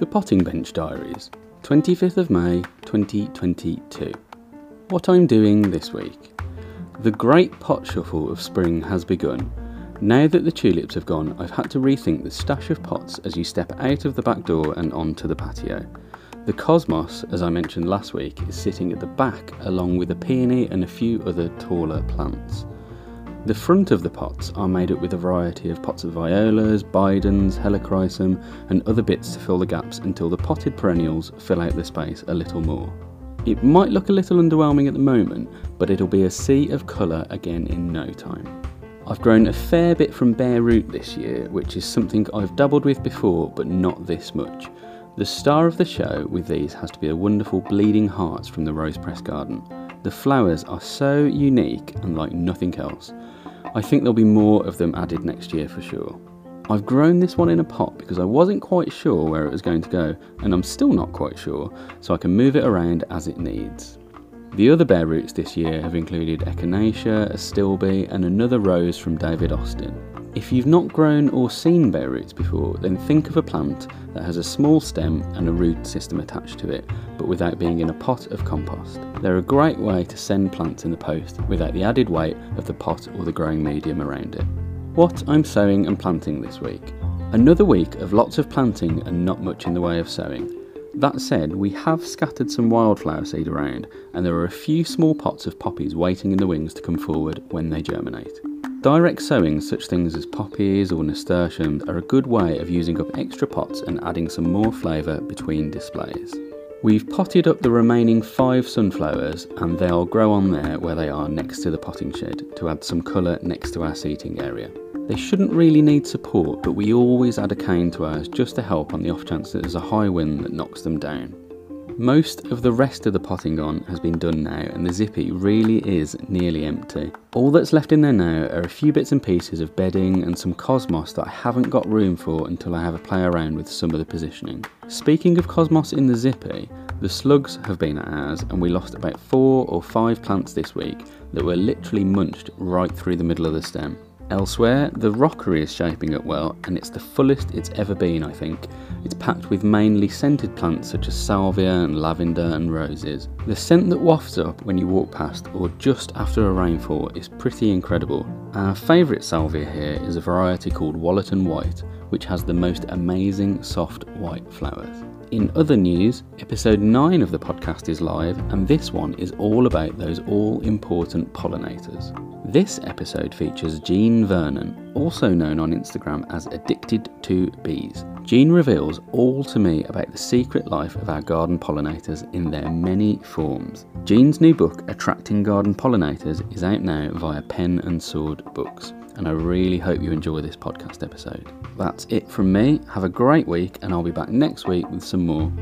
The Potting Bench Diaries, 25th of May 2022. What I'm doing this week. The great pot shuffle of spring has begun. Now that the tulips have gone, I've had to rethink the stash of pots as you step out of the back door and onto the patio. The cosmos, as I mentioned last week, is sitting at the back along with a peony and a few other taller plants. The front of the pots are made up with a variety of pots of violas, bidens, helichrysum and other bits to fill the gaps until the potted perennials fill out the space a little more. It might look a little underwhelming at the moment, but it'll be a sea of colour again in no time. I've grown a fair bit from bare root this year, which is something I've dabbled with before, but not this much. The star of the show with these has to be a wonderful Bleeding Hearts from the Rose Press Garden. The flowers are so unique and like nothing else. I think there'll be more of them added next year for sure. I've grown this one in a pot because I wasn't quite sure where it was going to go, and I'm still not quite sure, so I can move it around as it needs. The other bare roots this year have included echinacea, a stilby and another rose from David Austin. If you've not grown or seen bare roots before, then think of a plant that has a small stem and a root system attached to it, but without being in a pot of compost. They're a great way to send plants in the post without the added weight of the pot or the growing medium around it. What I'm sowing and planting this week. Another week of lots of planting and not much in the way of sowing. That said, we have scattered some wildflower seed around, and there are a few small pots of poppies waiting in the wings to come forward when they germinate. Direct sowing such things as poppies or nasturtiums are a good way of using up extra pots and adding some more flavour between displays. We've potted up the remaining 5 sunflowers and they'll grow on there where they are next to the potting shed to add some colour next to our seating area. They shouldn't really need support, but we always add a cane to ours just to help on the off chance that there's a high wind that knocks them down. Most of the rest of the potting on has been done now and the zippy really is nearly empty. All that's left in there now are a few bits and pieces of bedding and some cosmos that I haven't got room for until I have a play around with some of the positioning. Speaking of cosmos in the zippy, the slugs have been at ours and we lost about 4 or 5 plants this week that were literally munched right through the middle of the stem. Elsewhere, the rockery is shaping up well and it's the fullest it's ever been, I think. It's packed with mainly scented plants such as salvia and lavender and roses. The scent that wafts up when you walk past or just after a rainfall is pretty incredible. Our favourite salvia here is a variety called Wallet and White, which has the most amazing soft white flowers. In other news, episode 9 of the podcast is live and this one is all about those all-important pollinators. This episode features Jean Vernon, also known on Instagram as Addicted to Bees. Jean reveals all to me about the secret life of our garden pollinators in their many forms. Jean's new book, Attracting Garden Pollinators, is out now via Pen and Sword Books, and I really hope you enjoy this podcast episode. That's it from me. Have a great week, and I'll be back next week with some more